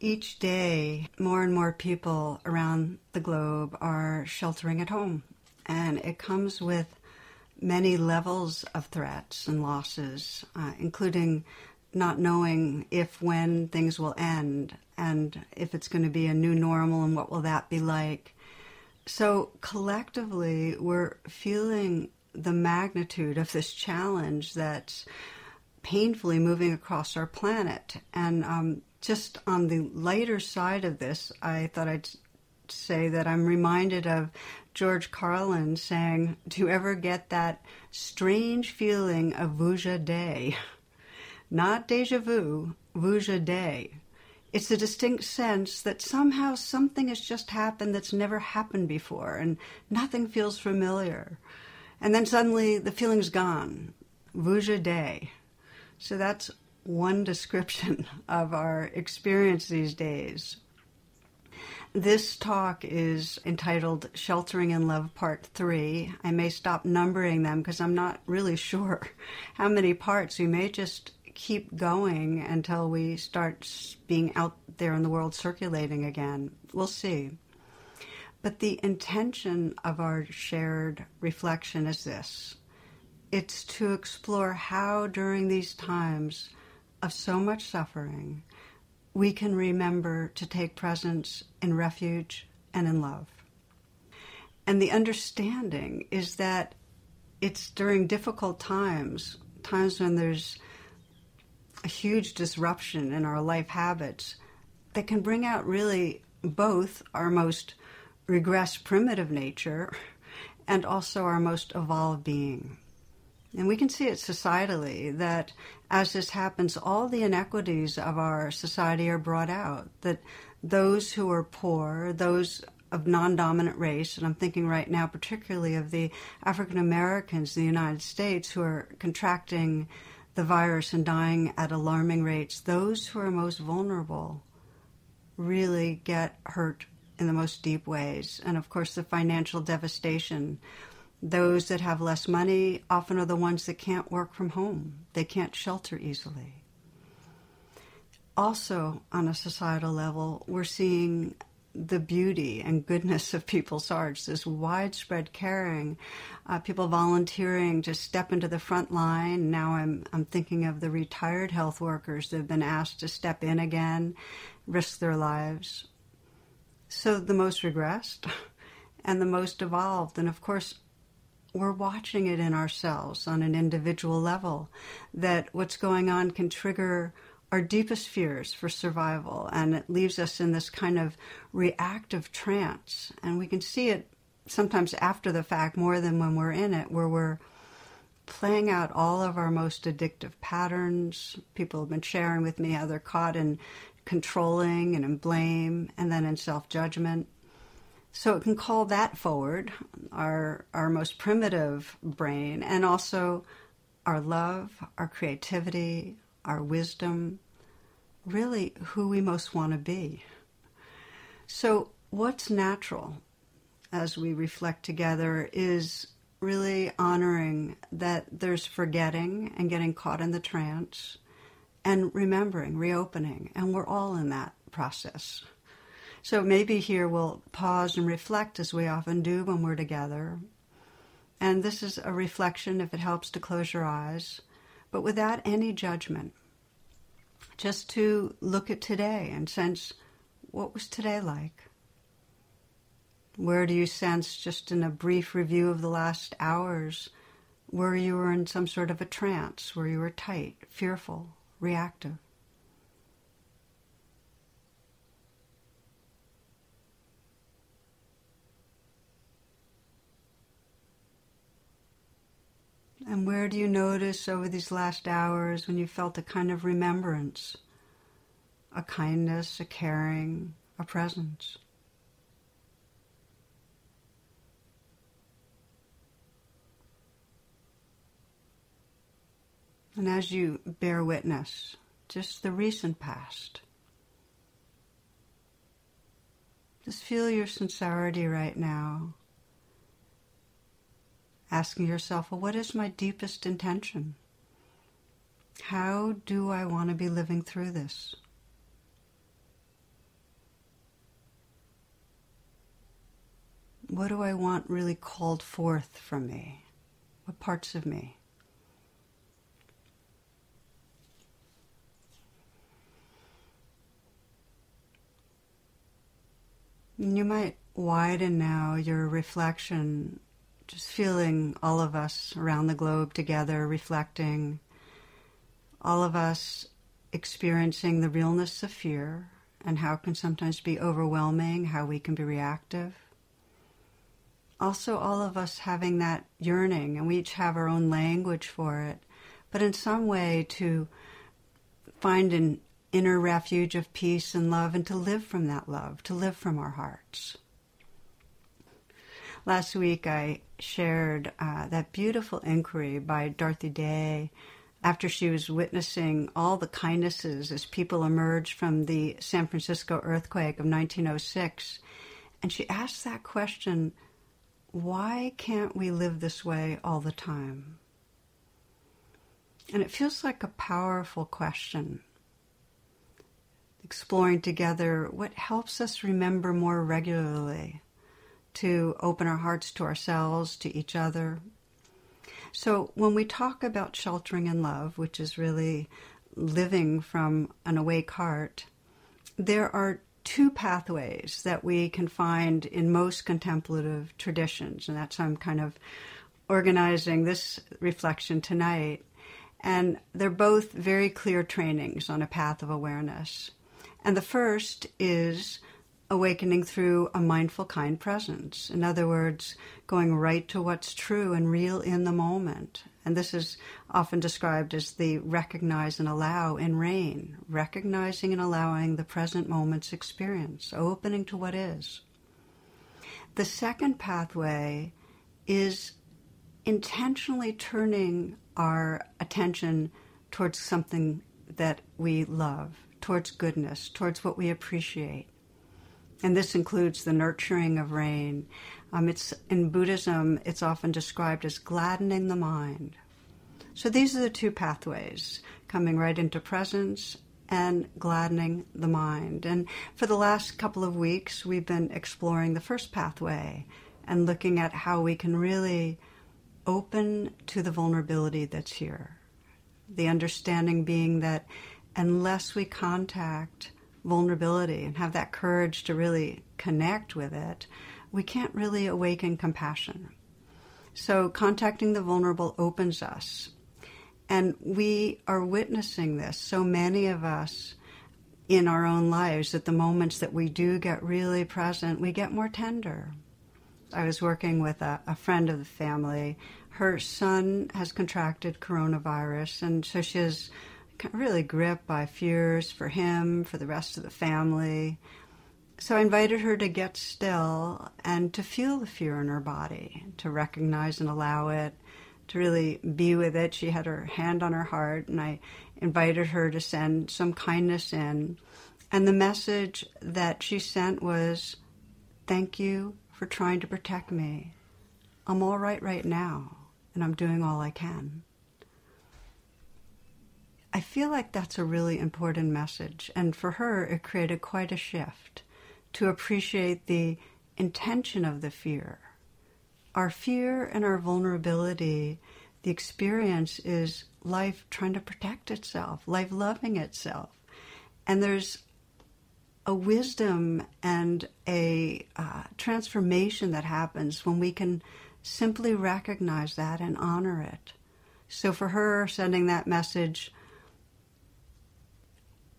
Each day, more and more people around the globe are sheltering at home, and it comes with many levels of threats and losses, including not knowing if, when things will end, and if it's going to be a new normal, and what will that be like. So collectively, we're feeling the magnitude of this challenge that's painfully moving across our planet. And just on the lighter side of this, I thought I'd say that I'm reminded of George Carlin saying, "Do you ever get that strange feeling of vuja day?" Not deja vu, vuja day. It's a distinct sense that somehow something has just happened that's never happened before, and nothing feels familiar. And then suddenly the feeling's gone. Vuja day. So that's one description of our experience these days. This talk is entitled Sheltering in Love Part 3. I may stop numbering them because I'm not really sure how many parts. We may just keep going until we start being out there in the world circulating again. We'll see. But the intention of our shared reflection is this. It's to explore how during these times of so much suffering, we can remember to take presence in refuge and in love. And the understanding is that it's during difficult times, times when there's a huge disruption in our life habits, that can bring out really both our most regressed primitive nature and also our most evolved being. And we can see it societally, that as this happens, all the inequities of our society are brought out, that those who are poor, those of non-dominant race, and I'm thinking right now particularly of the African Americans in the United States who are contracting the virus and dying at alarming rates, those who are most vulnerable really get hurt in the most deep ways. And of course, the financial devastation. Those that have less money often are the ones that can't work from home. They can't shelter easily. Also, on a societal level, we're seeing the beauty and goodness of people's hearts, this widespread caring, people volunteering to step into the front line. Now I'm thinking of the retired health workers that have been asked to step in again, risk their lives. So the most regressed and the most evolved, and of course, we're watching it in ourselves on an individual level, that what's going on can trigger our deepest fears for survival, and it leaves us in this kind of reactive trance. And we can see it sometimes after the fact more than when we're in it, where we're playing out all of our most addictive patterns. People have been sharing with me how they're caught in controlling and in blame, and then in self-judgment. So it can call that forward, our most primitive brain, and also our love, our creativity, our wisdom, really who we most want to be. So what's natural as we reflect together is really honoring that there's forgetting and getting caught in the trance, and remembering, reopening, and we're all in that process. So maybe here we'll pause and reflect as we often do when we're together. And this is a reflection, if it helps, to close your eyes, but without any judgment. Just to look at today and sense, what was today like? Where do you sense, just in a brief review of the last hours, where you were in some sort of a trance, where you were tight, fearful, reactive? And where do you notice over these last hours when you felt a kind of remembrance, a kindness, a caring, a presence? And as you bear witness, just the recent past, just feel your sincerity right now, asking yourself, well, what is my deepest intention? How do I want to be living through this? What do I want really called forth from me? What parts of me? And you might widen now your reflection, just feeling all of us around the globe together reflecting, all of us experiencing the realness of fear and how it can sometimes be overwhelming, how we can be reactive. Also, all of us having that yearning, and we each have our own language for it, but in some way to find an inner refuge of peace and love and to live from that love, to live from our hearts. Last week I shared that beautiful inquiry by Dorothy Day after she was witnessing all the kindnesses as people emerged from the San Francisco earthquake of 1906. And she asked that question, why can't we live this way all the time? And it feels like a powerful question. Exploring together what helps us remember more regularly to open our hearts to ourselves, to each other. So when we talk about sheltering in love, which is really living from an awake heart, there are two pathways that we can find in most contemplative traditions, and that's how I'm kind of organizing this reflection tonight. And they're both very clear trainings on a path of awareness. And the first is awakening through a mindful, kind presence. In other words, going right to what's true and real in the moment. And this is often described as the recognize and allow in rain, recognizing and allowing the present moment's experience, opening to what is. The second pathway is intentionally turning our attention towards something that we love, towards goodness, towards what we appreciate. And this includes the nurturing of rain. It's in Buddhism, it's often described as gladdening the mind. So these are the two pathways, coming right into presence and gladdening the mind. And for the last couple of weeks, we've been exploring the first pathway and looking at how we can really open to the vulnerability that's here. The understanding being that unless we contact vulnerability and have that courage to really connect with it, we can't really awaken compassion. So contacting the vulnerable opens us. And we are witnessing this, so many of us in our own lives, that the moments that we do get really present, we get more tender. I was working with a friend of the family. Her son has contracted coronavirus, and so she is really gripped by fears for him, for the rest of the family. So I invited her to get still and to feel the fear in her body, to recognize and allow it, to really be with it. She had her hand on her heart, and I invited her to send some kindness in. And the message that she sent was, thank you for trying to protect me. I'm all right now, and I'm doing all I can. I feel like that's a really important message, and for her it created quite a shift to appreciate the intention of the fear. Our fear and our vulnerability, the experience is life trying to protect itself, life loving itself. And there's a wisdom and a transformation that happens when we can simply recognize that and honor it. So for her, sending that message,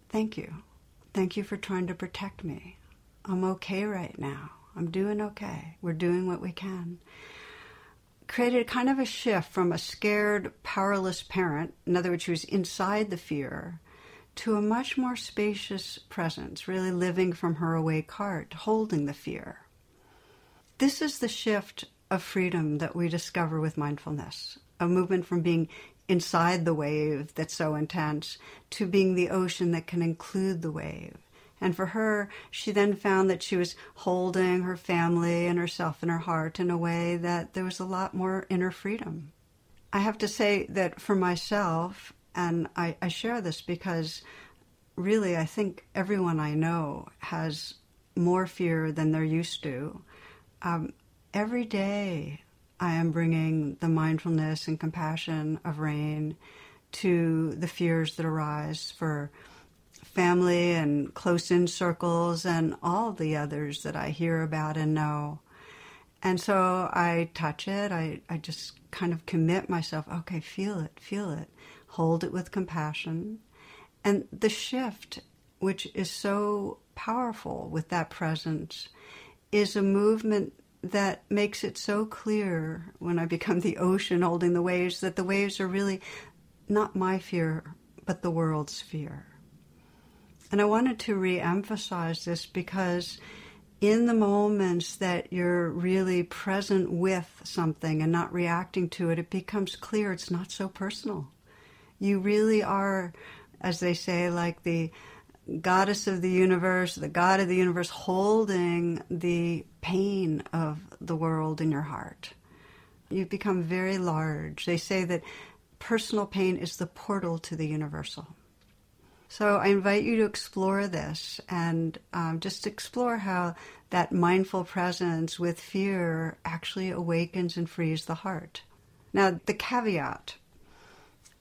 thank you. Thank you for trying to protect me. I'm okay right now. I'm doing okay. We're doing what we can. Created kind of a shift from a scared, powerless parent, in other words, she was inside the fear, to a much more spacious presence, really living from her awake heart, holding the fear. This is the shift of freedom that we discover with mindfulness, a movement from being inside the wave that's so intense to being the ocean that can include the wave. And for her, she then found that she was holding her family and herself and her heart in a way that there was a lot more inner freedom. I have to say that for myself, and I share this because really I think everyone I know has more fear than they're used to. Every day I am bringing the mindfulness and compassion of rain to the fears that arise for family and close-in circles and all the others that I hear about and know. And so I touch it. I just kind of commit myself, okay, feel it, hold it with compassion. And the shift, which is so powerful with that presence, is a movement that makes it so clear when I become the ocean holding the waves that the waves are really not my fear, but the world's fear. And I wanted to re-emphasize this because in the moments that you're really present with something and not reacting to it, it becomes clear it's not so personal. You really are, as they say, like the goddess of the universe, the god of the universe, holding the pain of the world in your heart. You become very large. They say that personal pain is the portal to the universal. So I invite you to explore this and just explore how that mindful presence with fear actually awakens and frees the heart. Now, the caveat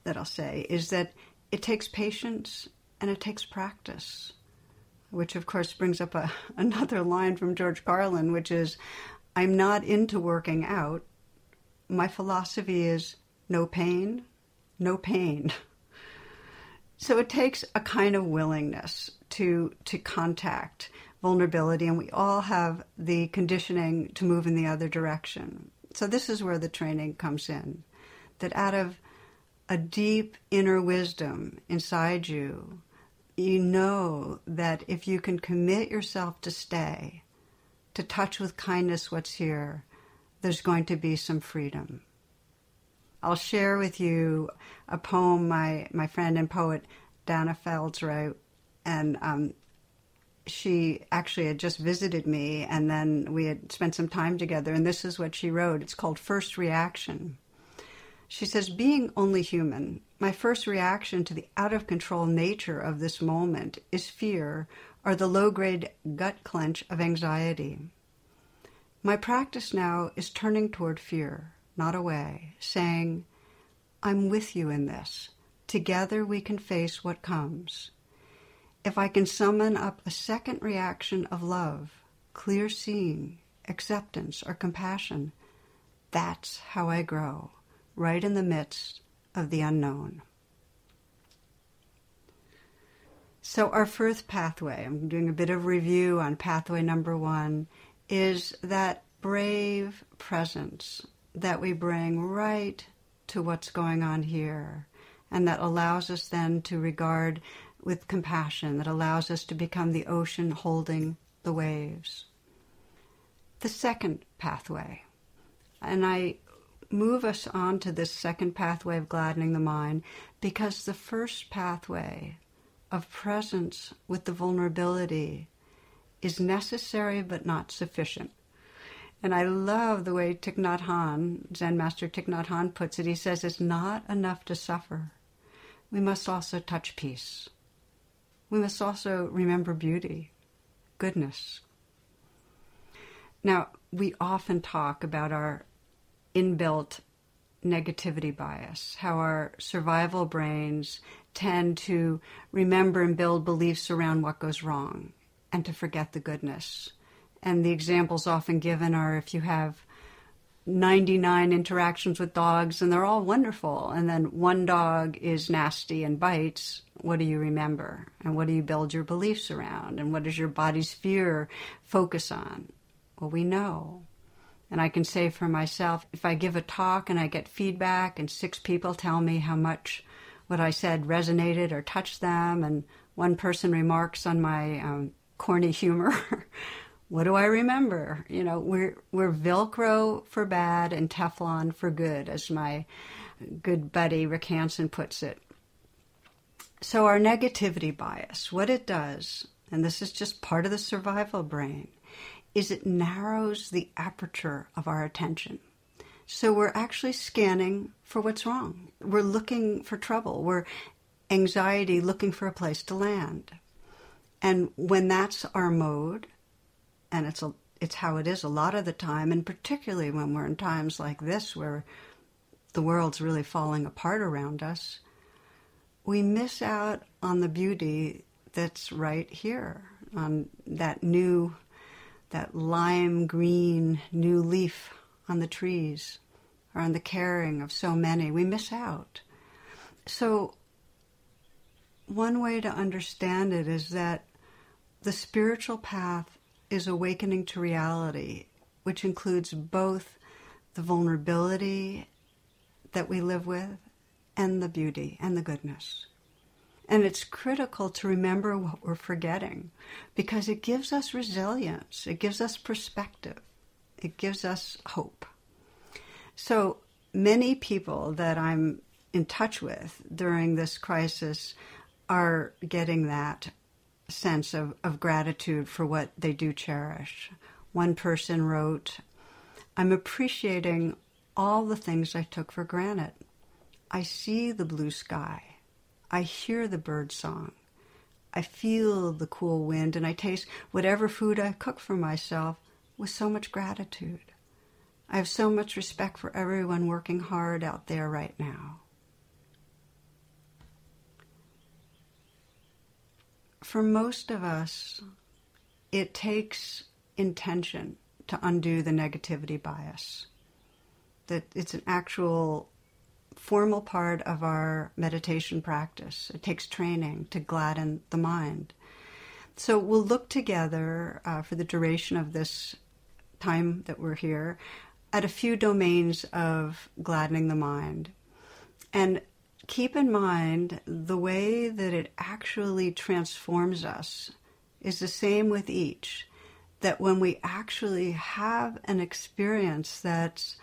that I'll say is that it takes patience and it takes practice, which of course brings up another line from George Carlin, which is, I'm not into working out. My philosophy is no pain, no pain. So it takes a kind of willingness to contact vulnerability, and we all have the conditioning to move in the other direction. So this is where the training comes in, that out of a deep inner wisdom inside you, you know that if you can commit yourself to stay, to touch with kindness what's here, there's going to be some freedom. I'll share with you a poem my friend and poet Dana Felds wrote, and she actually had just visited me, and then we had spent some time together, and this is what she wrote. It's called First Reaction. She says, being only human, my first reaction to the out-of-control nature of this moment is fear or the low-grade gut clench of anxiety. My practice now is turning toward fear, not away, saying, I'm with you in this. Together we can face what comes. If I can summon up a second reaction of love, clear seeing, acceptance, or compassion, that's how I grow, right in the midst of the unknown. So our first pathway, I'm doing a bit of review on pathway number 1, is that brave presence that we bring right to what's going on here, and that allows us then to regard with compassion, that allows us to become the ocean holding the waves. The second pathway, and I move us on to this second pathway of gladdening the mind, because the first pathway of presence with the vulnerability is necessary but not sufficient. And I love the way Thich Nhat Hanh, Zen Master Thich Nhat Hanh, puts it. He says, it's not enough to suffer. We must also touch peace. We must also remember beauty, goodness. Now, we often talk about our inbuilt negativity bias, how our survival brains tend to remember and build beliefs around what goes wrong and to forget the goodness. And the examples often given are if you have 99 interactions with dogs and they're all wonderful, and then one dog is nasty and bites, what do you remember? And what do you build your beliefs around? And what does your body's fear focus on? Well, we know. And I can say for myself, if I give a talk and I get feedback and 6 people tell me how much what I said resonated or touched them, and one person remarks on my corny humor, what do I remember? You know, we're Velcro for bad and Teflon for good, as my good buddy Rick Hansen puts it. So our negativity bias, what it does, and this is just part of the survival brain, is it narrows the aperture of our attention. So we're actually scanning for what's wrong. We're looking for trouble. We're anxiety looking for a place to land. And when that's our mode, and it's how it is a lot of the time, and particularly when we're in times like this where the world's really falling apart around us, we miss out on the beauty that's right here, on that lime green new leaf on the trees, or on the caring of so many. We miss out. So one way to understand it is that the spiritual path is awakening to reality, which includes both the vulnerability that we live with and the beauty and the goodness. And it's critical to remember what we're forgetting, because it gives us resilience, it gives us perspective, it gives us hope. So many people that I'm in touch with during this crisis are getting that sense of gratitude for what they do cherish. One person wrote, "I'm appreciating all the things I took for granted. I see the blue sky. I hear the bird song. I feel the cool wind, and I taste whatever food I cook for myself with so much gratitude. I have so much respect for everyone working hard out there right now." For most of us, it takes intention to undo the negativity bias. That it's an actual formal part of our meditation practice. It takes training to gladden the mind. So we'll look together for the duration of this time that we're here at a few domains of gladdening the mind. And keep in mind, the way that it actually transforms us is the same with each, that when we actually have an experience that's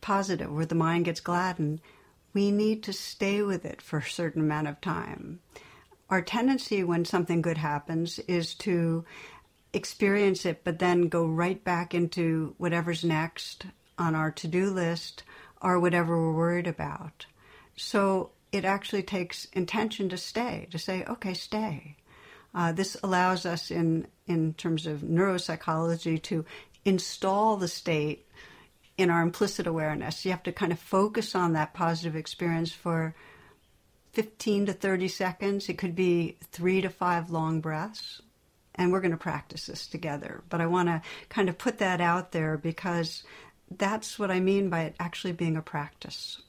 positive, where the mind gets gladdened, we need to stay with it for a certain amount of time. Our tendency when something good happens is to experience it, but then go right back into whatever's next on our to-do list or whatever we're worried about. So it actually takes intention to stay, to say, okay, stay. This allows us in terms of neuropsychology to install the state in our implicit awareness. You have to kind of focus on that positive experience for 15 to 30 seconds. It could be 3 to 5 long breaths. And we're going to practice this together. But I want to kind of put that out there because that's what I mean by it actually being a practice.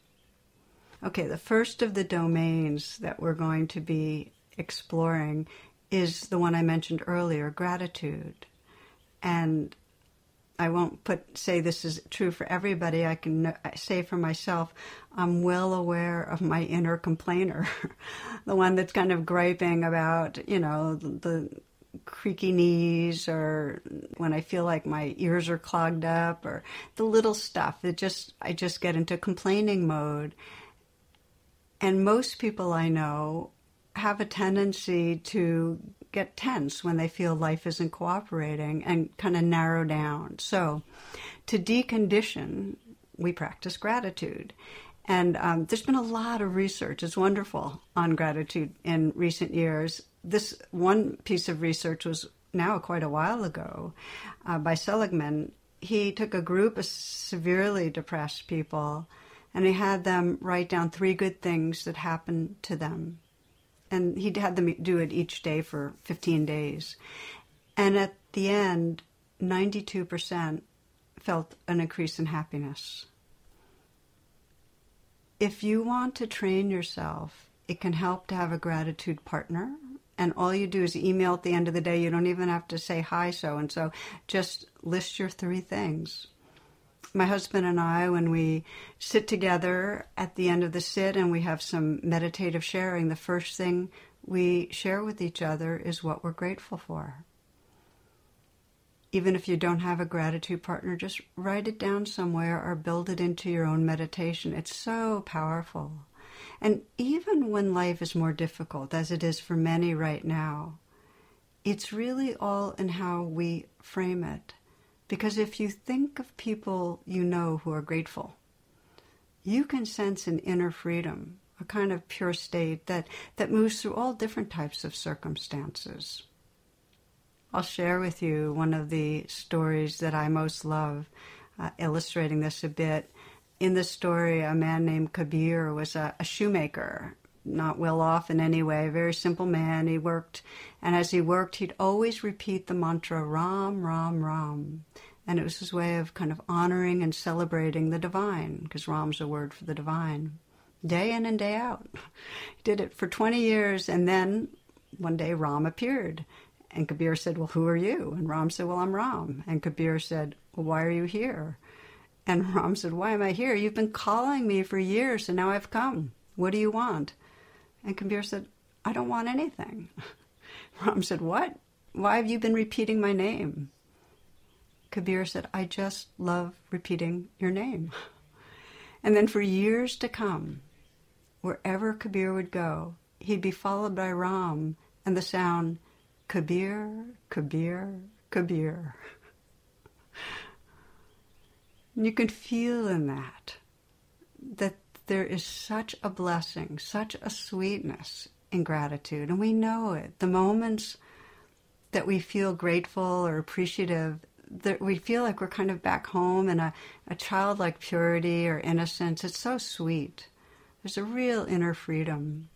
Okay, the first of the domains that we're going to be exploring is the one I mentioned earlier, gratitude. And I won't say this is true for everybody. I can say for myself, I'm well aware of my inner complainer, the one that's kind of griping about, the creaky knees, or when I feel like my ears are clogged up, or the little stuff. I just get into complaining mode. And most people I know have a tendency to get tense when they feel life isn't cooperating and kind of narrow down. So to decondition, we practice gratitude. And there's been a lot of research, it's wonderful, on gratitude in recent years. This one piece of research was now quite a while ago by Seligman. He took a group of severely depressed people and he had them write down 3 good things that happened to them. And he had them do it each day for 15 days. And at the end, 92% felt an increase in happiness. If you want to train yourself, it can help to have a gratitude partner. And all you do is email at the end of the day. You don't even have to say, hi, so-and-so. Just list your 3 things. My husband and I, when we sit together at the end of the sit and we have some meditative sharing, the first thing we share with each other is what we're grateful for. even if you don't have a gratitude partner, just write it down somewhere or build it into your own meditation. It's so powerful. And even when life is more difficult, as it is for many right now, it's really all in how we frame it. Because if you think of people you know who are grateful, you can sense an inner freedom, a kind of pure state that moves through all different types of circumstances. I'll share with you one of the stories that I most love, illustrating this a bit. In the story, a man named Kabir was a shoemaker, not well off in any way, a very simple man. He worked, and as he worked, he'd always repeat the mantra, Ram, Ram, Ram. And it was his way of kind of honoring and celebrating the divine, because Ram's a word for the divine, day in and day out. He did it for 20 years, and then one day Ram appeared. And Kabir said, well, who are you? And Ram said, well, I'm Ram. And Kabir said, well, why are you here? And Ram said, why am I here? You've been calling me for years, and now I've come. What do you want? And Kabir said, I don't want anything. Ram said, what? Why have you been repeating my name? Kabir said, I just love repeating your name. And then for years to come, wherever Kabir would go, he'd be followed by Ram and the sound, Kabir, Kabir, Kabir. And you can feel in that there is such a blessing, such a sweetness in gratitude, and we know it. The moments that we feel grateful or appreciative, that we feel like we're kind of back home in a childlike purity or innocence. It's so sweet. There's a real inner freedom.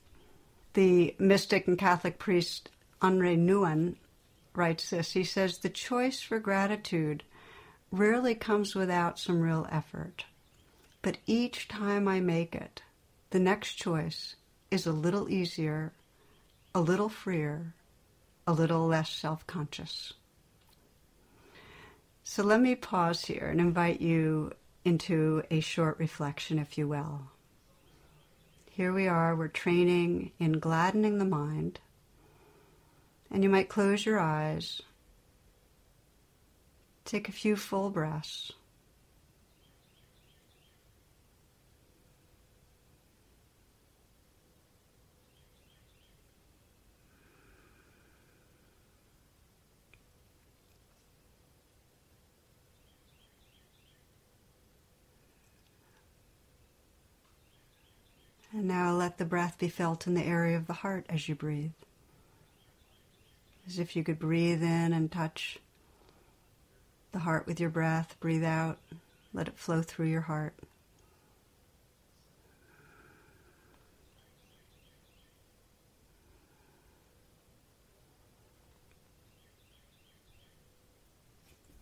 The mystic and Catholic priest Henri Nouwen writes this. He says, the choice for gratitude rarely comes without some real effort. But each time I make it, the next choice is a little easier, a little freer, a little less self-conscious. So let me pause here and invite you into a short reflection, if you will. Here we are, we're training in gladdening the mind. And you might close your eyes, take a few full breaths. And now let the breath be felt in the area of the heart as you breathe. As if you could breathe in and touch the heart with your breath, breathe out, let it flow through your heart.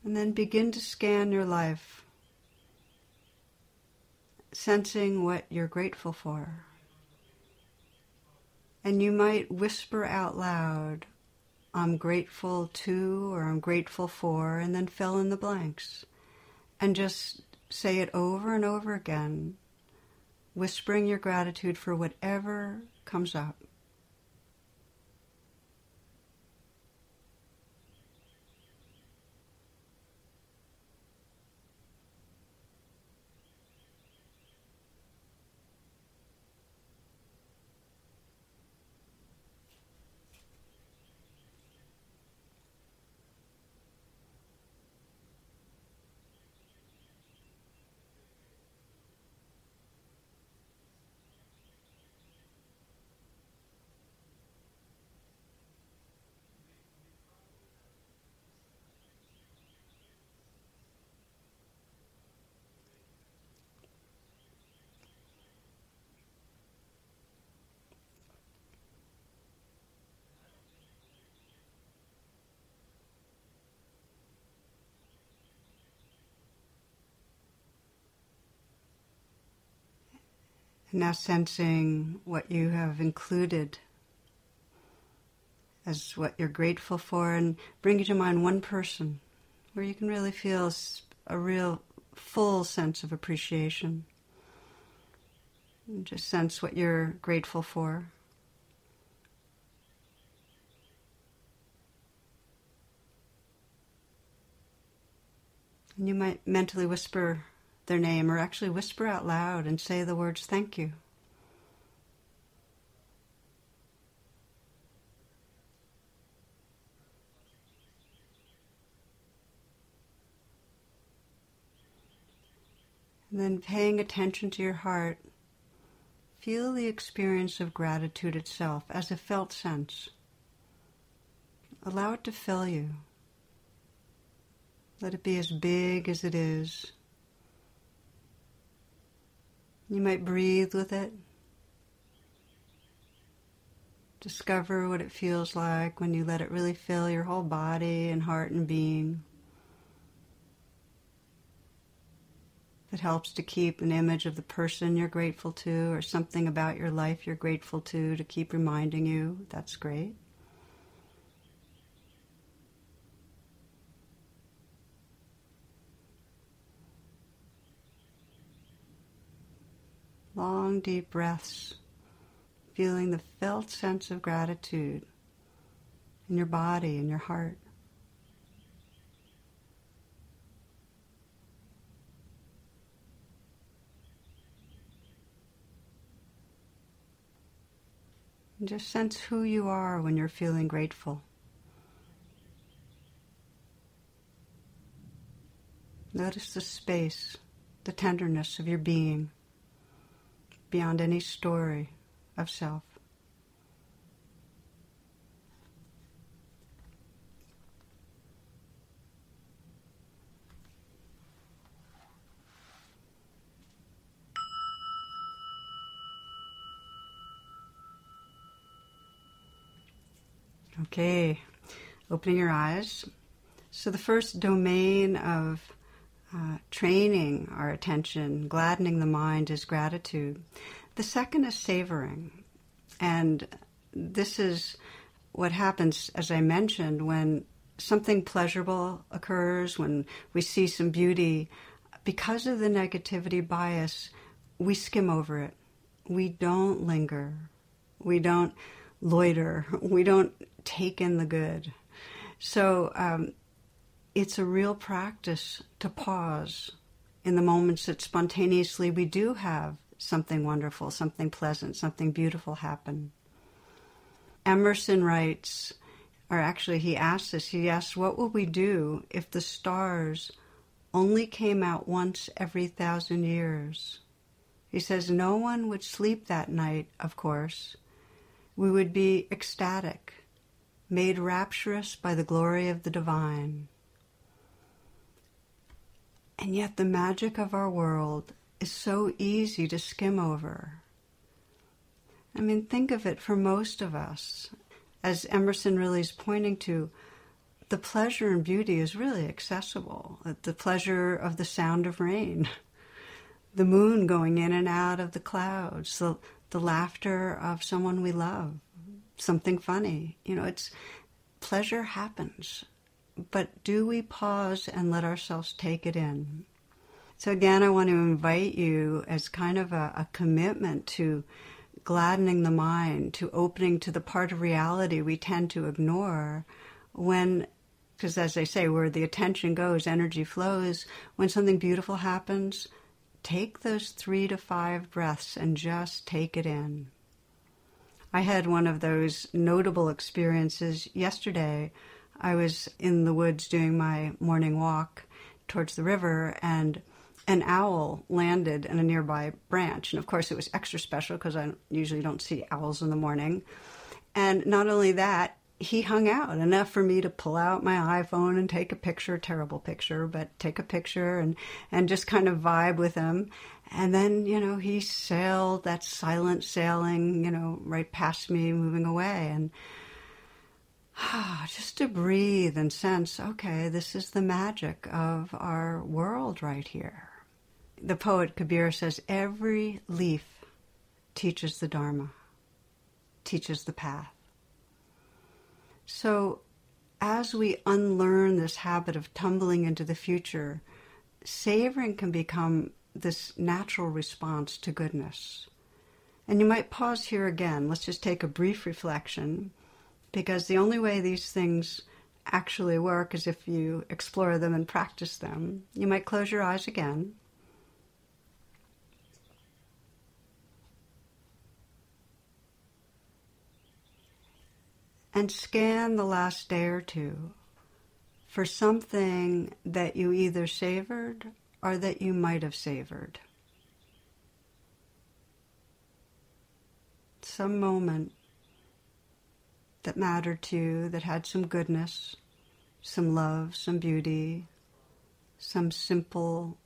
And then begin to scan your life, sensing what you're grateful for. And you might whisper out loud, I'm grateful to, or I'm grateful for, and then fill in the blanks. And just say it over and over again, whispering your gratitude for whatever comes up. Now sensing what you have included as what you're grateful for, and bringing to mind one person where you can really feel a real full sense of appreciation. And just sense what you're grateful for. And you might mentally whisper their name, or actually whisper out loud and say the words, "Thank you." And then paying attention to your heart, feel the experience of gratitude itself as a felt sense. Allow it to fill you. Let it be as big as it is. You might breathe with it. Discover what it feels like when you let it really fill your whole body and heart and being. It helps to keep an image of the person you're grateful to, or something about your life you're grateful to keep reminding you. That's great. Long, deep breaths, feeling the felt sense of gratitude in your body, in your heart. And just sense who you are when you're feeling grateful. Notice the space, the tenderness of your being, beyond any story of self. Okay, opening your eyes. So the first domain of training our attention, gladdening the mind, is gratitude. The second is savoring. And this is what happens, as I mentioned, when something pleasurable occurs, when we see some beauty. Because of the negativity bias, we skim over it. We don't linger. We don't loiter. We don't take in the good. So it's a real practice to pause in the moments that spontaneously we do have something wonderful, something pleasant, something beautiful happen. Emerson writes, or actually he asked this, he asked, what would we do if the stars only came out once every 1,000 years? He says, no one would sleep that night, of course. We would be ecstatic, made rapturous by the glory of the divine. And yet the magic of our world is so easy to skim over. I mean, think of it for most of us. As Emerson really is pointing to, the pleasure and beauty is really accessible. The pleasure of the sound of rain, the moon going in and out of the clouds, the laughter of someone we love, something funny. You know, it's pleasure happens. But do we pause and let ourselves take it in? So again, I want to invite you as kind of a commitment to gladdening the mind, to opening to the part of reality we tend to ignore when, because as they say, where the attention goes, energy flows. When something beautiful happens, take those 3 to 5 breaths and just take it in. I had one of those notable experiences yesterday. I was in the woods doing my morning walk towards the river, and an owl landed in a nearby branch. And of course it was extra special because I usually don't see owls in the morning. And not only that, he hung out enough for me to pull out my iPhone and take a picture, terrible picture, but take a picture and just kind of vibe with him. And then, you know, he sailed, that silent sailing, you know, right past me, moving away. And just to breathe and sense, okay, this is the magic of our world right here. The poet Kabir says, every leaf teaches the Dharma, teaches the path. So as we unlearn this habit of tumbling into the future, savoring can become this natural response to goodness. And you might pause here again. Let's just take a brief reflection, because the only way these things actually work is if you explore them and practice them. You might close your eyes again. And scan the last day or two for something that you either savored or that you might have savored. Some moment that mattered to you, that had some goodness, some love, some beauty, some simple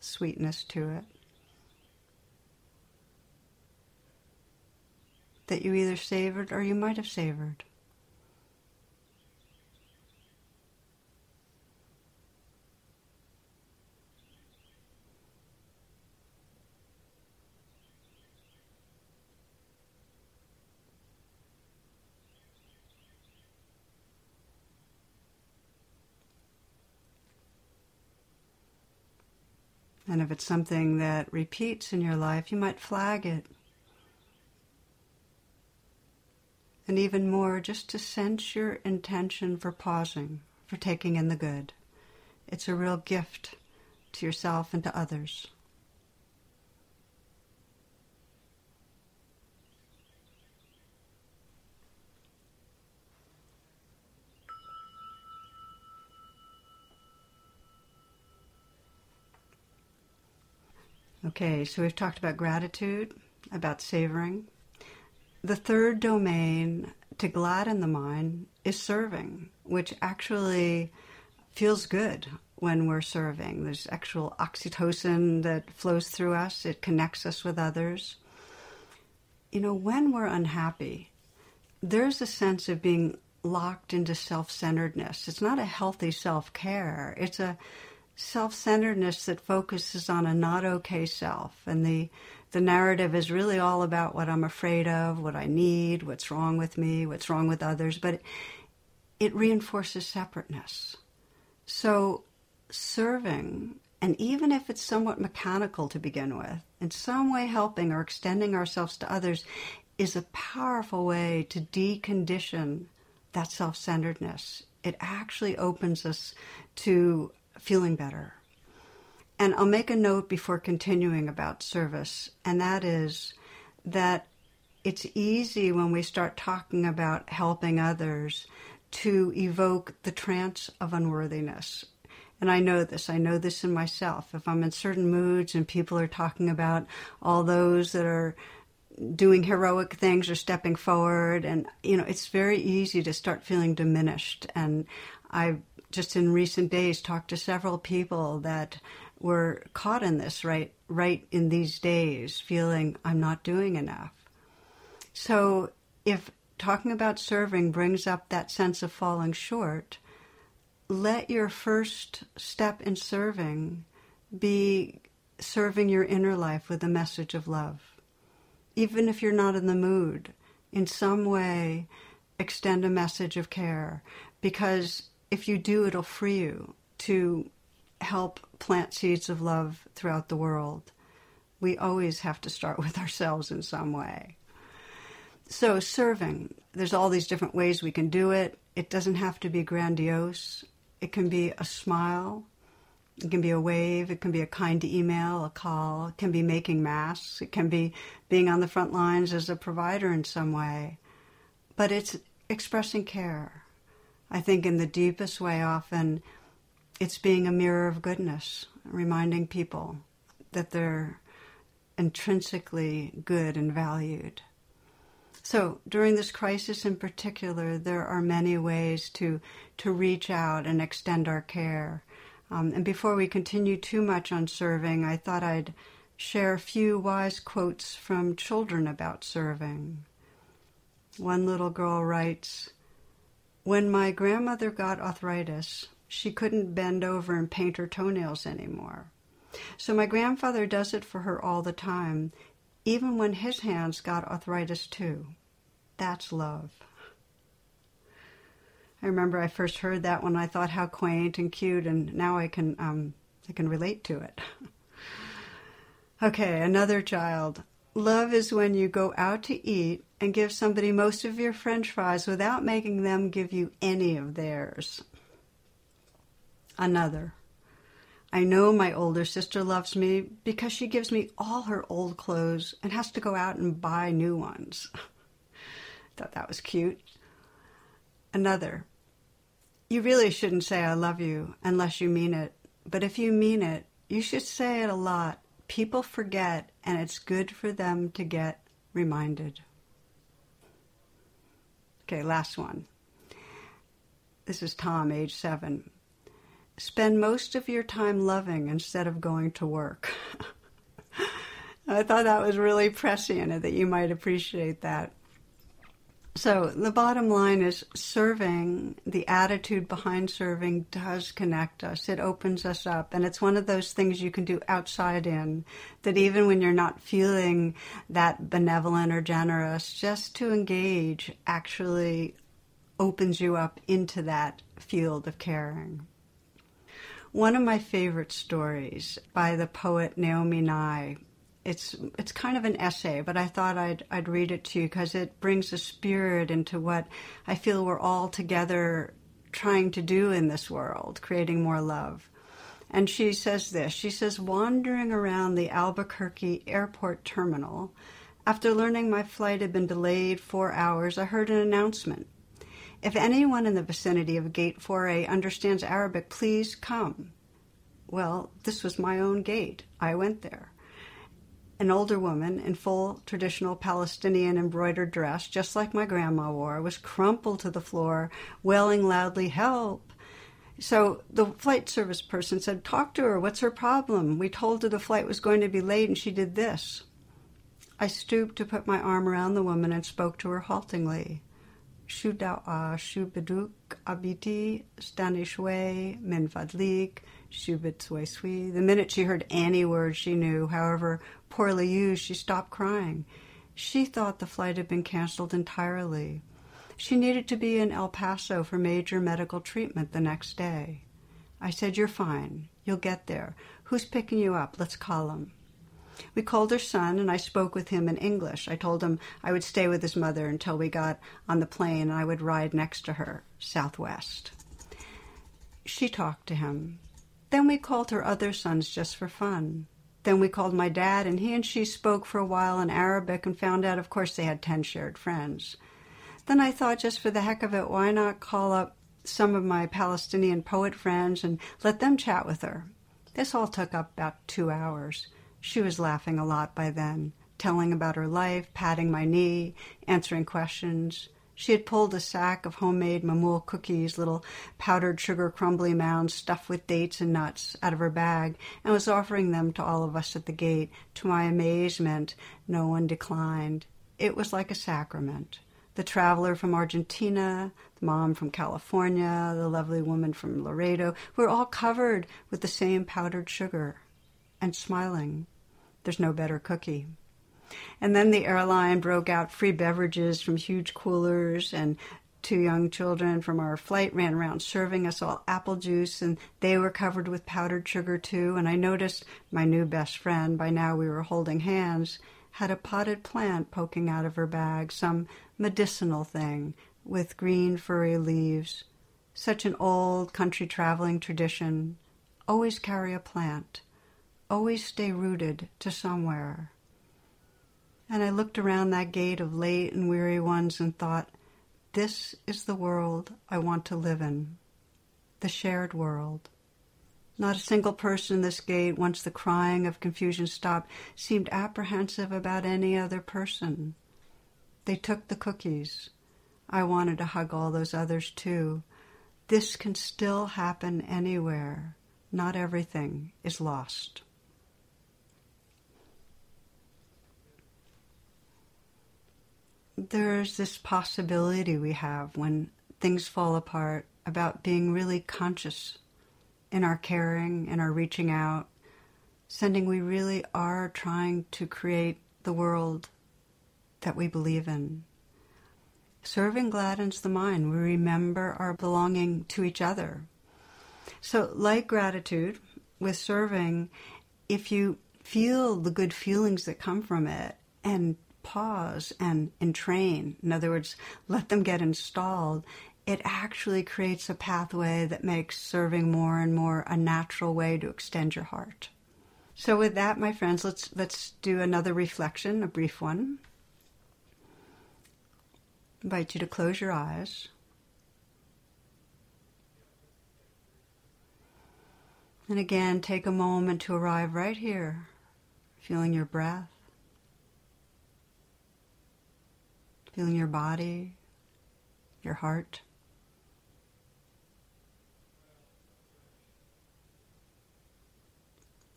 sweetness to it, that you either savored or you might have savored. And if it's something that repeats in your life, you might flag it. And even more, just to sense your intention for pausing, for taking in the good. It's a real gift to yourself and to others. Okay, so we've talked about gratitude, about savoring. The third domain to gladden the mind is serving, which actually feels good when we're serving. There's actual oxytocin that flows through us. It connects us with others. You know, when we're unhappy, there's a sense of being locked into self-centeredness. It's not a healthy self-care. It's a self-centeredness that focuses on a not okay self, and the narrative is really all about what I'm afraid of, what I need, what's wrong with me, what's wrong with others, but it reinforces separateness. So serving, and even if it's somewhat mechanical to begin with, in some way helping or extending ourselves to others, is a powerful way to decondition that self-centeredness. It actually opens us to feeling better. And I'll make a note before continuing about service, and that is that it's easy when we start talking about helping others to evoke the trance of unworthiness. And I know this in myself. If I'm in certain moods and people are talking about all those that are doing heroic things or stepping forward, and you know, it's very easy to start feeling diminished. And I've just in recent days talked to several people that were caught in this right in these days, feeling I'm not doing enough. So if talking about serving brings up that sense of falling short, let your first step in serving be serving your inner life with a message of love. Even if you're not in the mood, in some way extend a message of care, because if you do, it'll free you to help plant seeds of love throughout the world. We always have to start with ourselves in some way. So serving, there's all these different ways we can do it. It doesn't have to be grandiose. It can be a smile. It can be a wave. It can be a kind email, a call. It can be making masks. It can be being on the front lines as a provider in some way. But it's expressing care. I think in the deepest way often it's being a mirror of goodness, reminding people that they're intrinsically good and valued. So during this crisis in particular, there are many ways to reach out and extend our care. And before we continue too much on serving, I thought I'd share a few wise quotes from children about serving. One little girl writes, "When my grandmother got arthritis, she couldn't bend over and paint her toenails anymore. So my grandfather does it for her all the time, even when his hands got arthritis too. That's love." I remember I first heard that one. I thought how quaint and cute, and now I can relate to it. Okay, another child. "Love is when you go out to eat and give somebody most of your French fries without making them give you any of theirs. Another. I know my older sister loves me because she gives me all her old clothes and has to go out and buy new ones. Thought that was cute. Another. You really shouldn't say I love you unless you mean it. But if you mean it, you should say it a lot. People forget, and it's good for them to get reminded. Okay, last one. This is Tom, age 7. Spend most of your time loving instead of going to work. I thought that was really prescient, that you might appreciate that. So the bottom line is serving, the attitude behind serving does connect us. It opens us up. And it's one of those things you can do outside in, that even when you're not feeling that benevolent or generous, just to engage actually opens you up into that field of caring. One of my favorite stories by the poet Naomi Nye. It's kind of an essay, but I thought I'd read it to you because it brings a spirit into what I feel we're all together trying to do in this world, creating more love. And she says this. She says, wandering around the Albuquerque airport terminal, after learning my flight had been delayed 4 hours, I heard an announcement. If anyone in the vicinity of Gate 4A understands Arabic, please come. Well, this was my own gate. I went there. An older woman in full traditional Palestinian embroidered dress, just like my grandma wore, was crumpled to the floor, wailing loudly, "Help!" So the flight service person said, "Talk to her. What's her problem? We told her the flight was going to be late, and she did this." I stooped to put my arm around the woman and spoke to her haltingly. "Shu da'a, shu beduk, abiti, stanishwe, min fadlik, shu bitswe swi." The minute she heard any word she knew, however poorly used, she stopped crying. She thought the flight had been canceled entirely. She needed to be in El Paso for major medical treatment the next day. I said, "You're fine. You'll get there. Who's picking you up? Let's call him." We called her son, and I spoke with him in English. I told him I would stay with his mother until we got on the plane, and I would ride next to her, Southwest. She talked to him. Then we called her other sons just for fun. Then we called my dad, and he and she spoke for a while in Arabic and found out, of course, they had 10 shared friends. Then I thought, just for the heck of it, why not call up some of my Palestinian poet friends and let them chat with her? This all took up about 2 hours. She was laughing a lot by then, telling about her life, patting my knee, answering questions. She had pulled a sack of homemade mamoul cookies, little powdered sugar crumbly mounds stuffed with dates and nuts, out of her bag, and was offering them to all of us at the gate. To my amazement, no one declined. It was like a sacrament. The traveler from Argentina, the mom from California, the lovely woman from Laredo, were all covered with the same powdered sugar and smiling. There's no better cookie. And then the airline broke out free beverages from huge coolers, and 2 young children from our flight ran around serving us all apple juice, and they were covered with powdered sugar too. And I noticed my new best friend, by now we were holding hands, had a potted plant poking out of her bag, some medicinal thing with green furry leaves. Such an old country traveling tradition. Always carry a plant. Always stay rooted to somewhere. And I looked around that gate of late and weary ones and thought, this is the world I want to live in, the shared world. Not a single person in this gate, once the crying of confusion stopped, seemed apprehensive about any other person. They took the cookies. I wanted to hug all those others too. This can still happen anywhere. Not everything is lost. There's this possibility we have when things fall apart about being really conscious in our caring, in our reaching out, sending we really are trying to create the world that we believe in. Serving gladdens the mind. We remember our belonging to each other. So like gratitude, with serving, if you feel the good feelings that come from it and pause and entrain, in other words, let them get installed, it actually creates a pathway that makes serving more and more a natural way to extend your heart. So with that, my friends, let's do another reflection, a brief one. I invite you to close your eyes. And again, take a moment to arrive right here, feeling your breath, feeling your body, your heart.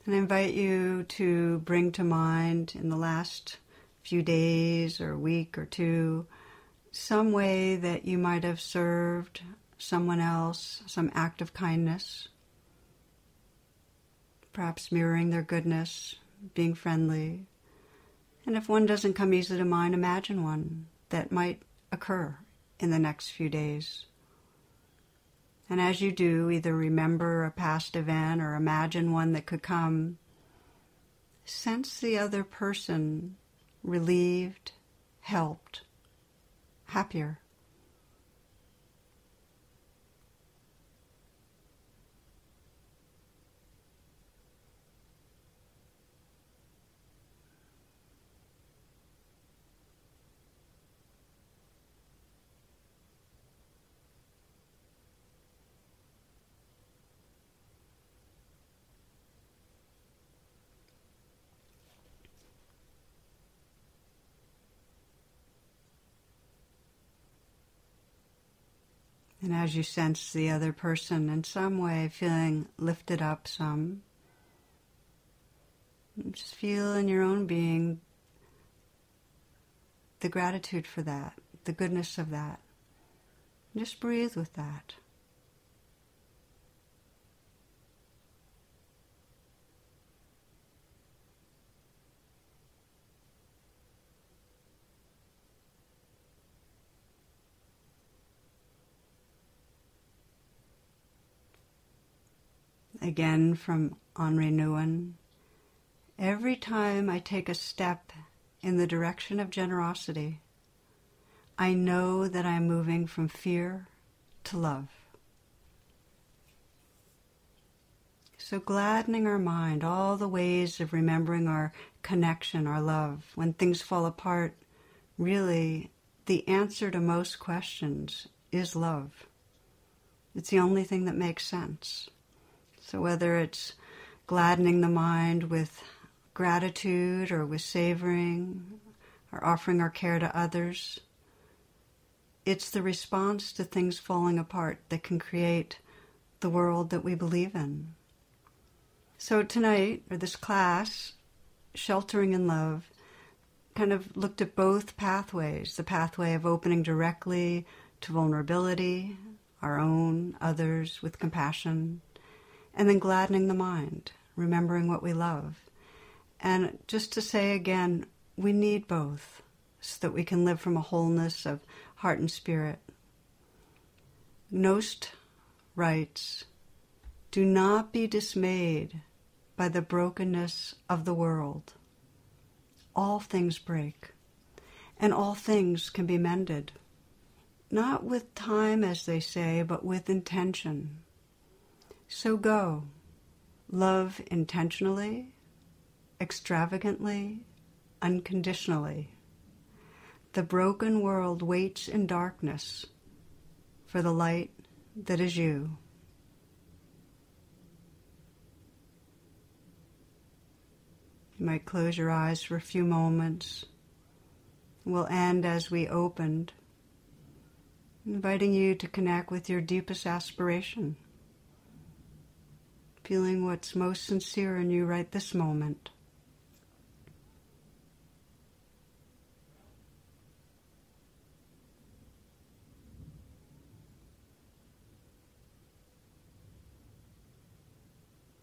And I invite you to bring to mind in the last few days or week or two some way that you might have served someone else, some act of kindness, perhaps mirroring their goodness, being friendly. And if one doesn't come easily to mind, imagine one that might occur in the next few days. And as you do, either remember a past event or imagine one that could come. Sense the other person relieved, helped, happier. And as you sense the other person in some way feeling lifted up some, just feel in your own being the gratitude for that, the goodness of that. Just breathe with that. Again from Henri Nouwen, every time I take a step in the direction of generosity, I know that I'm moving from fear to love. So gladdening our mind, all the ways of remembering our connection, our love. When things fall apart, really the answer to most questions is love. It's the only thing that makes sense. So whether it's gladdening the mind with gratitude or with savoring or offering our care to others, it's the response to things falling apart that can create the world that we believe in. So tonight, or this class, Sheltering in Love, kind of looked at both pathways, the pathway of opening directly to vulnerability, our own, others, with compassion, and then gladdening the mind, remembering what we love. And just to say again, we need both so that we can live from a wholeness of heart and spirit. Nost writes, "Do not be dismayed by the brokenness of the world. All things break, and all things can be mended. Not with time, as they say, but with intention. So go, love intentionally, extravagantly, unconditionally. The broken world waits in darkness for the light that is you." You might close your eyes for a few moments. We'll end as we opened, inviting you to connect with your deepest aspiration, feeling what's most sincere in you right this moment.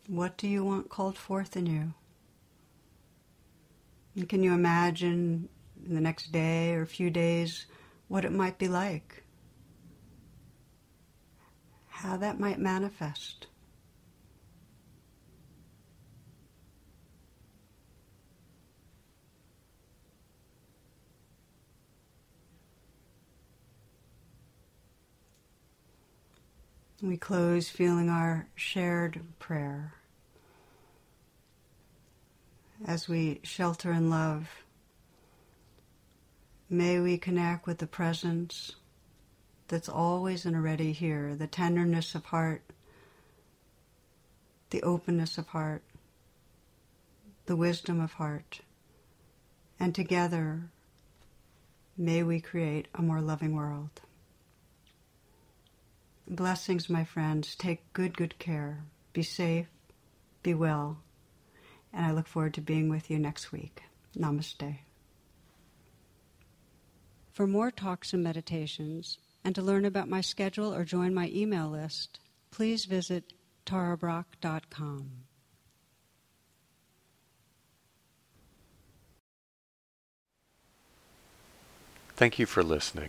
What do you want called forth in you? And can you imagine in the next day or few days what it might be like? How that might manifest? We close feeling our shared prayer. As we shelter in love, may we connect with the presence that's always and already here, the tenderness of heart, the openness of heart, the wisdom of heart, and together may we create a more loving world. Blessings, my friends. Take good care. Be safe, be well, and I look forward to being with you next week. Namaste. For more talks and meditations, and to learn about my schedule or join my email list, please visit tarabrock.com. Thank you for listening.